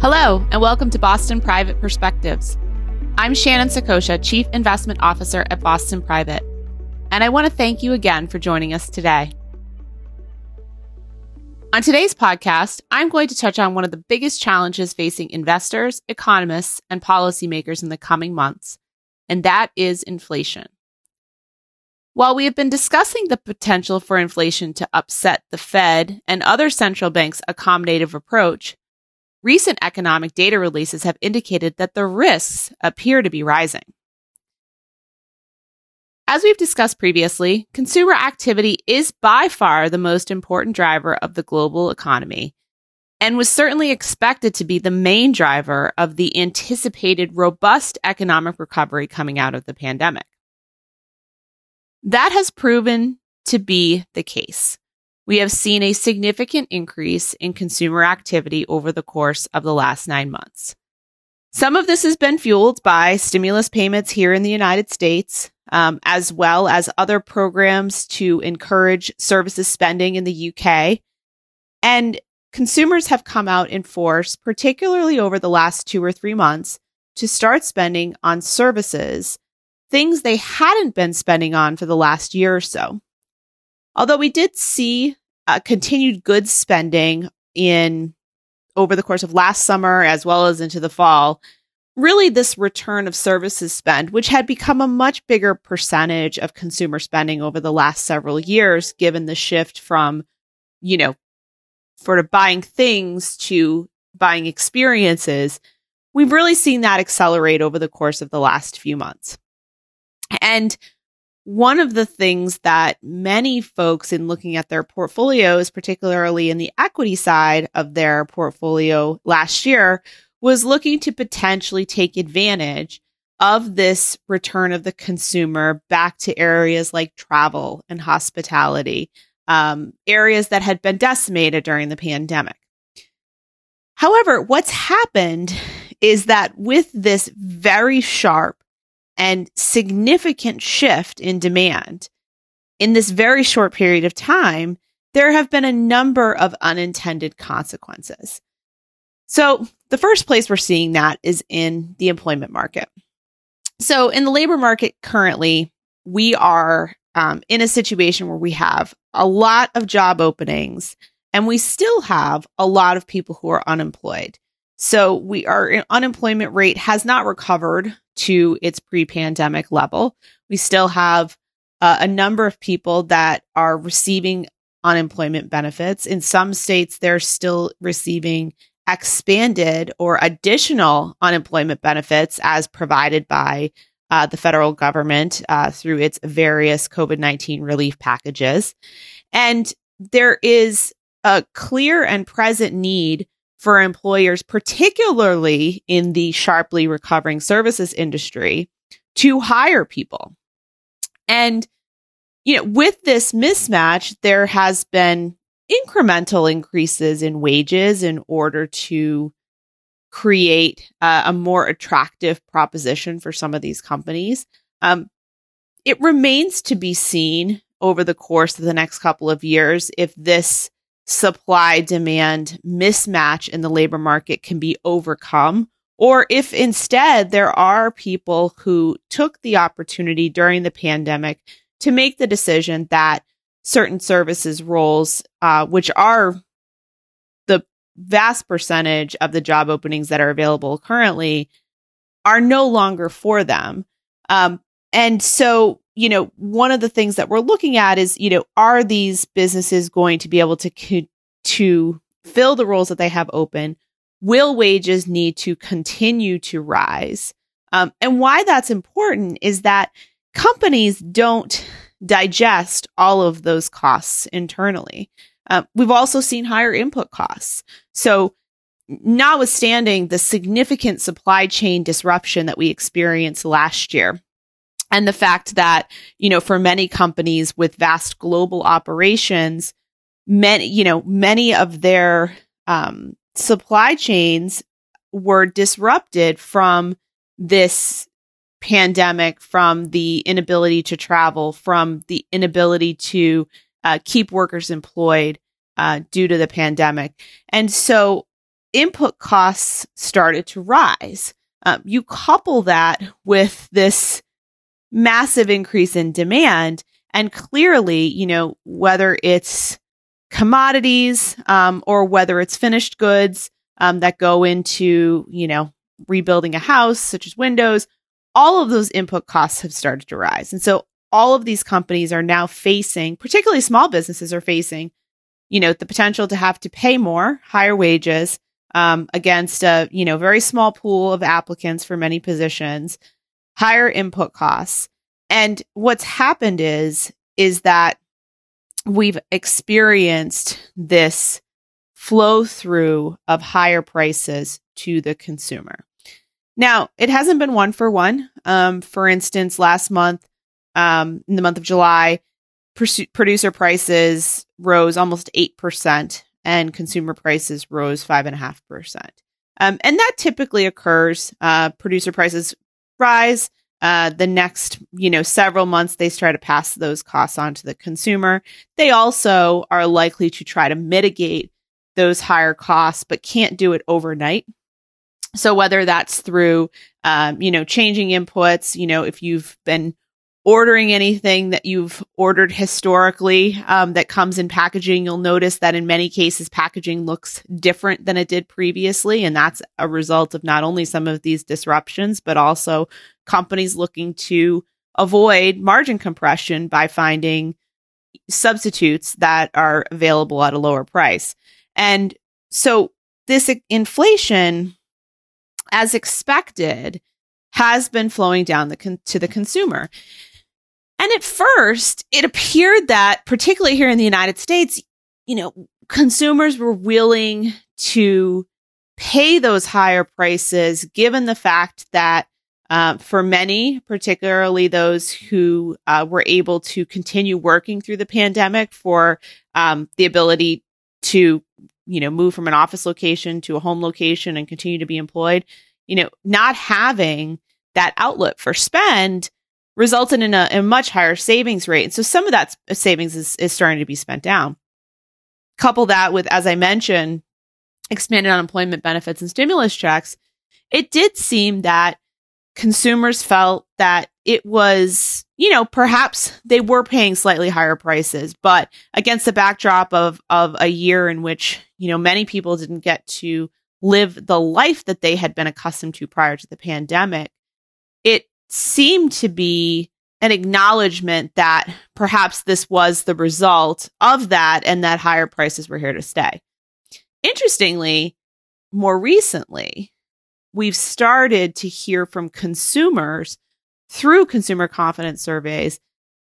Hello, and welcome to Boston Private Perspectives. I'm Shannon Sakosha, Chief Investment Officer at Boston Private, and I want to thank you again for joining us today. On today's podcast, I'm going to touch on one of the biggest challenges facing investors, economists, and policymakers in the coming months, and that is inflation. While we have been discussing the potential for inflation to upset the Fed and other central banks' accommodative approach, recent economic data releases have indicated that the risks appear to be rising. As we've discussed previously, consumer activity is by far the most important driver of the global economy and was certainly expected to be the main driver of the anticipated robust economic recovery coming out of the pandemic. That has proven to be the case. We have seen a significant increase in consumer activity over the course of the last 9 months. Some of this has been fueled by stimulus payments here in the United States, as well as other programs to encourage services spending in the UK. And consumers have come out in force, particularly over the last 2 or 3 months, to start spending on services, things they hadn't been spending on for the last year or so. Although we did see continued goods spending over the course of last summer as well as into the fall, really this return of services spend, which had become a much bigger percentage of consumer spending over the last several years, given the shift from, sort of buying things to buying experiences, we've really seen that accelerate over the course of the last few months. And one of the things that many folks in looking at their portfolios, particularly in the equity side of their portfolio last year, was looking to potentially take advantage of this return of the consumer back to areas like travel and hospitality, areas that had been decimated during the pandemic. However, what's happened is that with this very sharp and significant shift in demand in this very short period of time, there have been a number of unintended consequences. So the first place we're seeing that is in the employment market. So in the labor market currently, we are in a situation where we have a lot of job openings and we still have a lot of people who are unemployed. So our unemployment rate has not recovered to its pre-pandemic level. We still have a number of people that are receiving unemployment benefits. In some states, they're still receiving expanded or additional unemployment benefits as provided by the federal government through its various COVID-19 relief packages. And there is a clear and present need for employers, particularly in the sharply recovering services industry, to hire people. And with this mismatch, there has been incremental increases in wages in order to create a more attractive proposition for some of these companies. It remains to be seen over the course of the next couple of years if this supply-demand mismatch in the labor market can be overcome, or if instead there are people who took the opportunity during the pandemic to make the decision that certain services roles, which are the vast percentage of the job openings that are available currently, are no longer for them. And so one of the things that we're looking at is, are these businesses going to be able to fill the roles that they have open? Will wages need to continue to rise? And why that's important is that companies don't digest all of those costs internally. We've also seen higher input costs. So notwithstanding the significant supply chain disruption that we experienced last year, and the fact that, for many companies with vast global operations, many of their supply chains were disrupted from this pandemic, from the inability to travel, from the inability to keep workers employed due to the pandemic. And so input costs started to rise. You couple that with this massive increase in demand, and clearly, you know, whether it's commodities or whether it's finished goods that go into, you know, rebuilding a house, such as windows, all of those input costs have started to rise. And so all of these companies are now facing, particularly small businesses are facing, you know, the potential to have to pay more, higher wages against a, you know, very small pool of applicants for many positions, higher input costs. And what's happened is that we've experienced this flow through of higher prices to the consumer. Now, it hasn't been one for one. For instance, last month, in the month of July, producer prices rose almost 8% and consumer prices rose 5.5%. And that typically occurs. Producer prices rise. The next, you know, several months, they try to pass those costs on to the consumer. They also are likely to try to mitigate those higher costs, but can't do it overnight. So whether that's through, you know, changing inputs, you know, if you've been ordering anything that you've ordered historically that comes in packaging, you'll notice that in many cases, packaging looks different than it did previously. And that's a result of not only some of these disruptions, but also companies looking to avoid margin compression by finding substitutes that are available at a lower price. And so this inflation, as expected, has been flowing down to the consumer. And at first, it appeared that, particularly here in the United States, you know, consumers were willing to pay those higher prices, given the fact that for many, particularly those who were able to continue working through the pandemic, for the ability to, you know, move from an office location to a home location and continue to be employed, you know, not having that outlet for spend resulted in a much higher savings rate. And so some of that savings is starting to be spent down. Couple that with, as I mentioned, expanded unemployment benefits and stimulus checks, it did seem that consumers felt that it was, you know, perhaps they were paying slightly higher prices, but against the backdrop of a year in which, you know, many people didn't get to live the life that they had been accustomed to prior to the pandemic, it seemed to be an acknowledgement that perhaps this was the result of that and that higher prices were here to stay. Interestingly, more recently, we've started to hear from consumers through consumer confidence surveys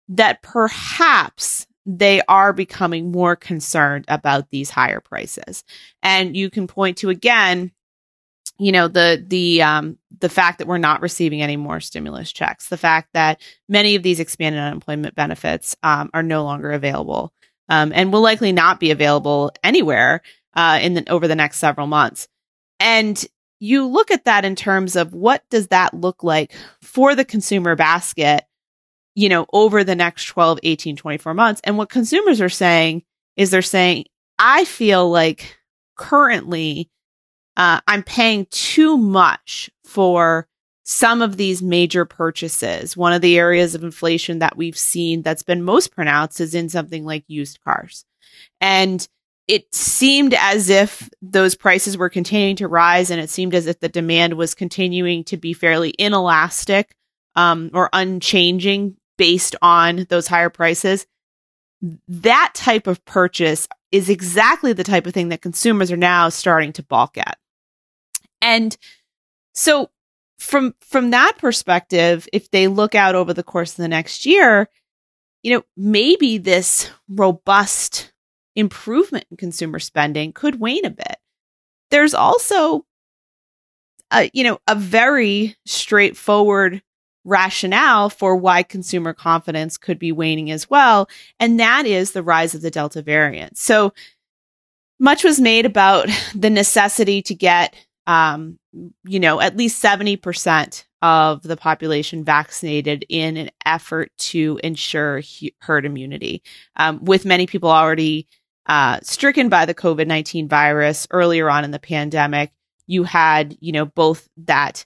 that perhaps they are becoming more concerned about these higher prices. And you can point to, again, you know, the fact that we're not receiving any more stimulus checks, the fact that many of these expanded unemployment benefits are no longer available and will likely not be available anywhere over the next several months. And you look at that in terms of what does that look like for the consumer basket, you know, over the next 12, 18, 24 months. And what consumers are saying is they're saying, I feel like currently I'm paying too much for some of these major purchases. One of the areas of inflation that we've seen that's been most pronounced is in something like used cars. And it seemed as if those prices were continuing to rise, and it seemed as if the demand was continuing to be fairly inelastic or unchanging based on those higher prices. That type of purchase is exactly the type of thing that consumers are now starting to balk at. And so from that perspective, if they look out over the course of the next year, you know, maybe this robust improvement in consumer spending could wane a bit. There's also a very straightforward rationale for why consumer confidence could be waning as well, and that is the rise of the Delta variant. So much was made about the necessity to get at least 70% of the population vaccinated in an effort to ensure herd immunity. With many people already stricken by the COVID-19 virus earlier on in the pandemic, you had, both that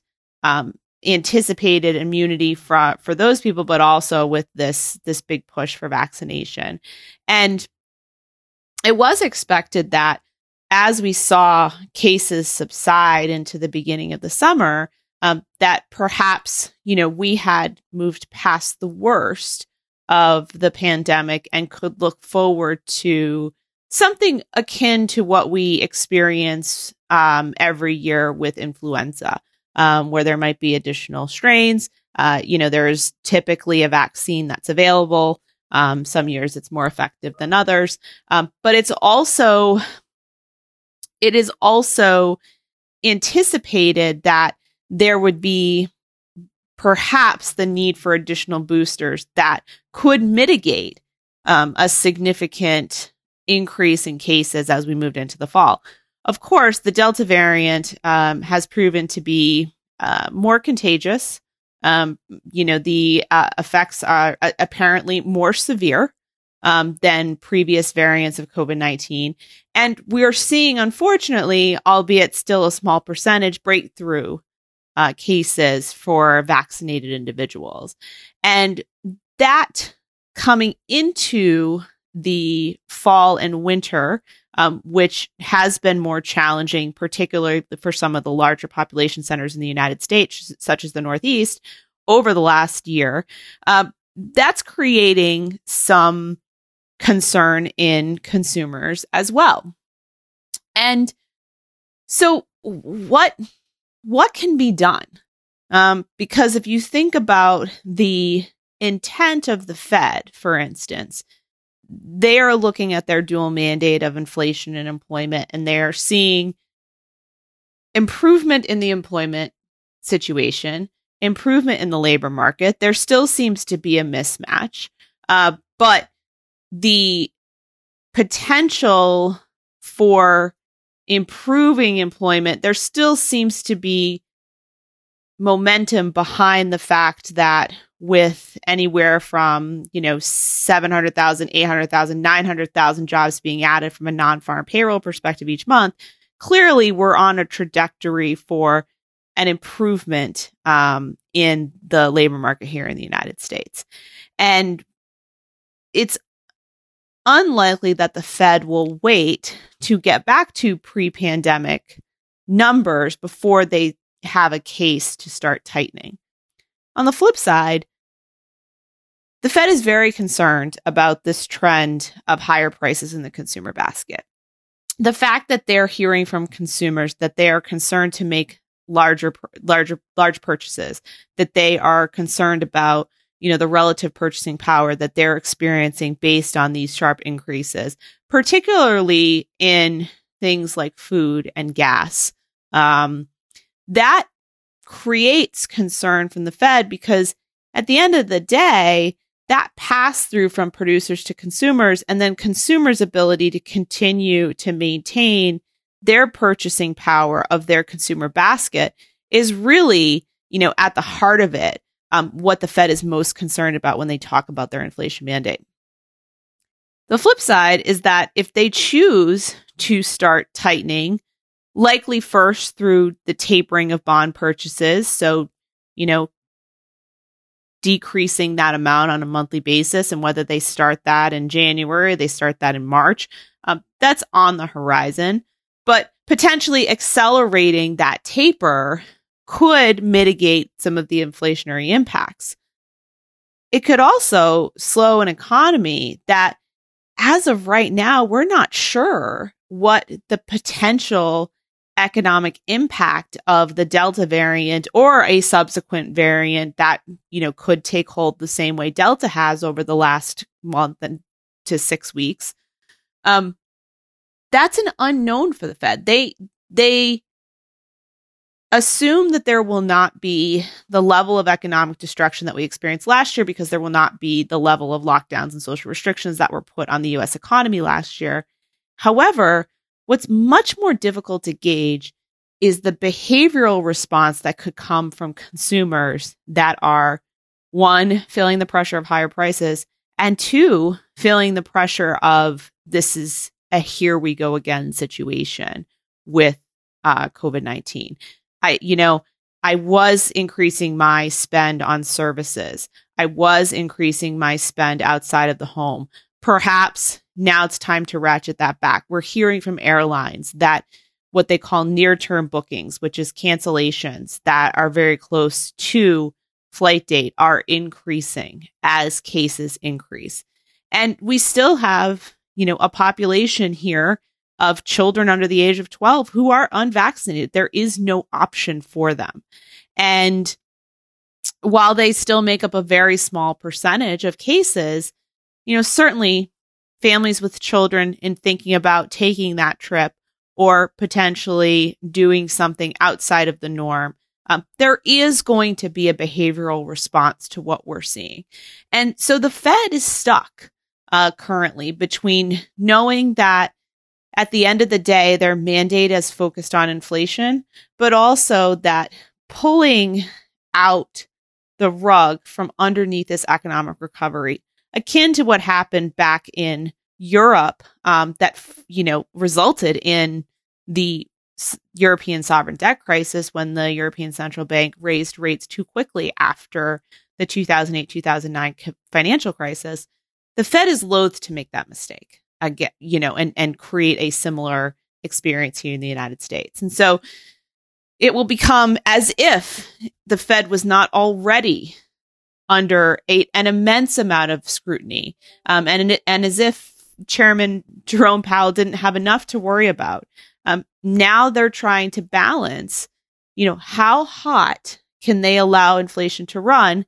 anticipated immunity for those people, but also with this big push for vaccination. And it was expected that as we saw cases subside into the beginning of the summer, that perhaps, we had moved past the worst of the pandemic and could look forward to something akin to what we experience every year with influenza, where there might be additional strains. There's typically a vaccine that's available. Some years it's more effective than others. But it is also anticipated that there would be perhaps the need for additional boosters that could mitigate a significant increase in cases as we moved into the fall. Of course, the Delta variant has proven to be more contagious. The effects are apparently more severe than previous variants of COVID-19. And we're seeing, unfortunately, albeit still a small percentage, breakthrough cases for vaccinated individuals. And that coming into the fall and winter, which has been more challenging, particularly for some of the larger population centers in the United States, such as the Northeast, over the last year, that's creating some concern in consumers as well. And so what can be done? Because if you think about the intent of the Fed, for instance, they are looking at their dual mandate of inflation and employment, and they are seeing improvement in the employment situation, improvement in the labor market. There still seems to be a mismatch, but the potential for improving employment, there still seems to be momentum behind the fact that with anywhere from 700,000, 800,000, 900,000 jobs being added from a non-farm payroll perspective each month, clearly we're on a trajectory for an improvement in the labor market here in the United States. And it's unlikely that the Fed will wait to get back to pre-pandemic numbers before they have a case to start tightening. On the flip side, the Fed is very concerned about this trend of higher prices in the consumer basket. The fact that they're hearing from consumers that they are concerned to make large purchases, that they are concerned about the relative purchasing power that they're experiencing based on these sharp increases, particularly in things like food and gas. That creates concern from the Fed because at the end of the day, that pass through from producers to consumers and then consumers' ability to continue to maintain their purchasing power of their consumer basket is really, at the heart of it. What the Fed is most concerned about when they talk about their inflation mandate. The flip side is that if they choose to start tightening, likely first through the tapering of bond purchases, so, decreasing that amount on a monthly basis, and whether they start that in January, they start that in March, that's on the horizon. But potentially accelerating that taper could mitigate some of the inflationary impacts. It could also slow an economy that, as of right now, we're not sure what the potential economic impact of the Delta variant or a subsequent variant that, could take hold the same way Delta has over the last month to 6 weeks. That's an unknown for the Fed. They assume that there will not be the level of economic destruction that we experienced last year because there will not be the level of lockdowns and social restrictions that were put on the U.S. economy last year. However, what's much more difficult to gauge is the behavioral response that could come from consumers that are, one, feeling the pressure of higher prices, and two, feeling the pressure of this is a here we go again situation with COVID-19. I was increasing my spend on services. I was increasing my spend outside of the home. Perhaps now it's time to ratchet that back. We're hearing from airlines that what they call near-term bookings, which is cancellations that are very close to flight date, are increasing as cases increase. And we still have, a population here of children under the age of 12 who are unvaccinated. There is no option for them. And while they still make up a very small percentage of cases, certainly families with children in thinking about taking that trip or potentially doing something outside of the norm, there is going to be a behavioral response to what we're seeing. And so the Fed is stuck currently between knowing that at the end of the day, their mandate is focused on inflation, but also that pulling out the rug from underneath this economic recovery, akin to what happened back in Europe, that resulted in the European sovereign debt crisis when the European Central Bank raised rates too quickly after the 2008-2009 financial crisis. The Fed is loath to make that mistake again, and create a similar experience here in the United States. And so it will become as if the Fed was not already under an immense amount of scrutiny, and as if Chairman Jerome Powell didn't have enough to worry about. Now they're trying to balance, how hot can they allow inflation to run?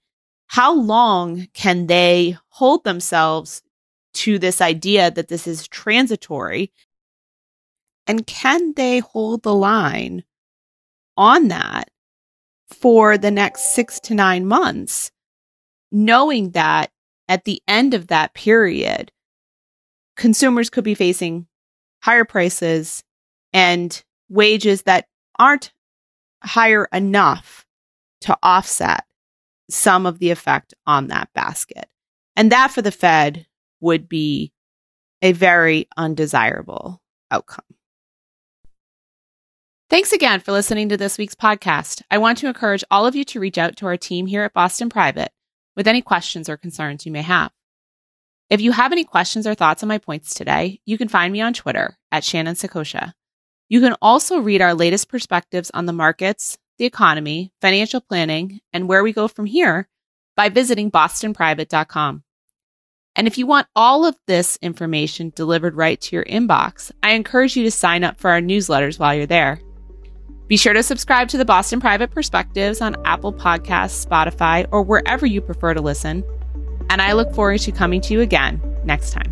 How long can they hold themselves to this idea that this is transitory? And can they hold the line on that for the next 6 to 9 months, knowing that at the end of that period, consumers could be facing higher prices and wages that aren't higher enough to offset some of the effect on that basket? And that for the Fed would be a very undesirable outcome. Thanks again for listening to this week's podcast. I want to encourage all of you to reach out to our team here at Boston Private with any questions or concerns you may have. If you have any questions or thoughts on my points today, you can find me on Twitter @Shannon Sakosha. You can also read our latest perspectives on the markets, the economy, financial planning, and where we go from here by visiting bostonprivate.com. And if you want all of this information delivered right to your inbox, I encourage you to sign up for our newsletters while you're there. Be sure to subscribe to the Boston Private Perspectives on Apple Podcasts, Spotify, or wherever you prefer to listen. And I look forward to coming to you again next time.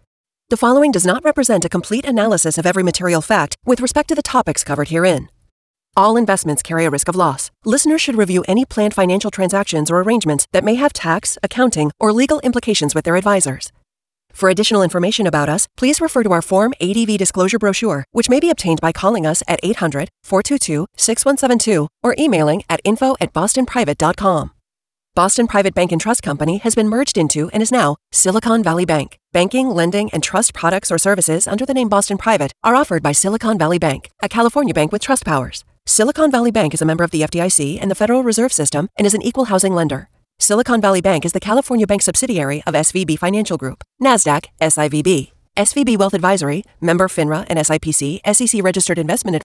The following does not represent a complete analysis of every material fact with respect to the topics covered herein. All investments carry a risk of loss. Listeners should review any planned financial transactions or arrangements that may have tax, accounting, or legal implications with their advisors. For additional information about us, please refer to our Form ADV Disclosure Brochure, which may be obtained by calling us at 800-422-6172 or emailing at info@bostonprivate.com. Boston Private Bank and Trust Company has been merged into and is now Silicon Valley Bank. Banking, lending, and trust products or services under the name Boston Private are offered by Silicon Valley Bank, a California bank with trust powers. Silicon Valley Bank is a member of the FDIC and the Federal Reserve System and is an equal housing lender. Silicon Valley Bank is the California bank subsidiary of SVB Financial Group, NASDAQ, SIVB. SVB Wealth Advisory, member FINRA and SIPC, SEC registered investment advisor.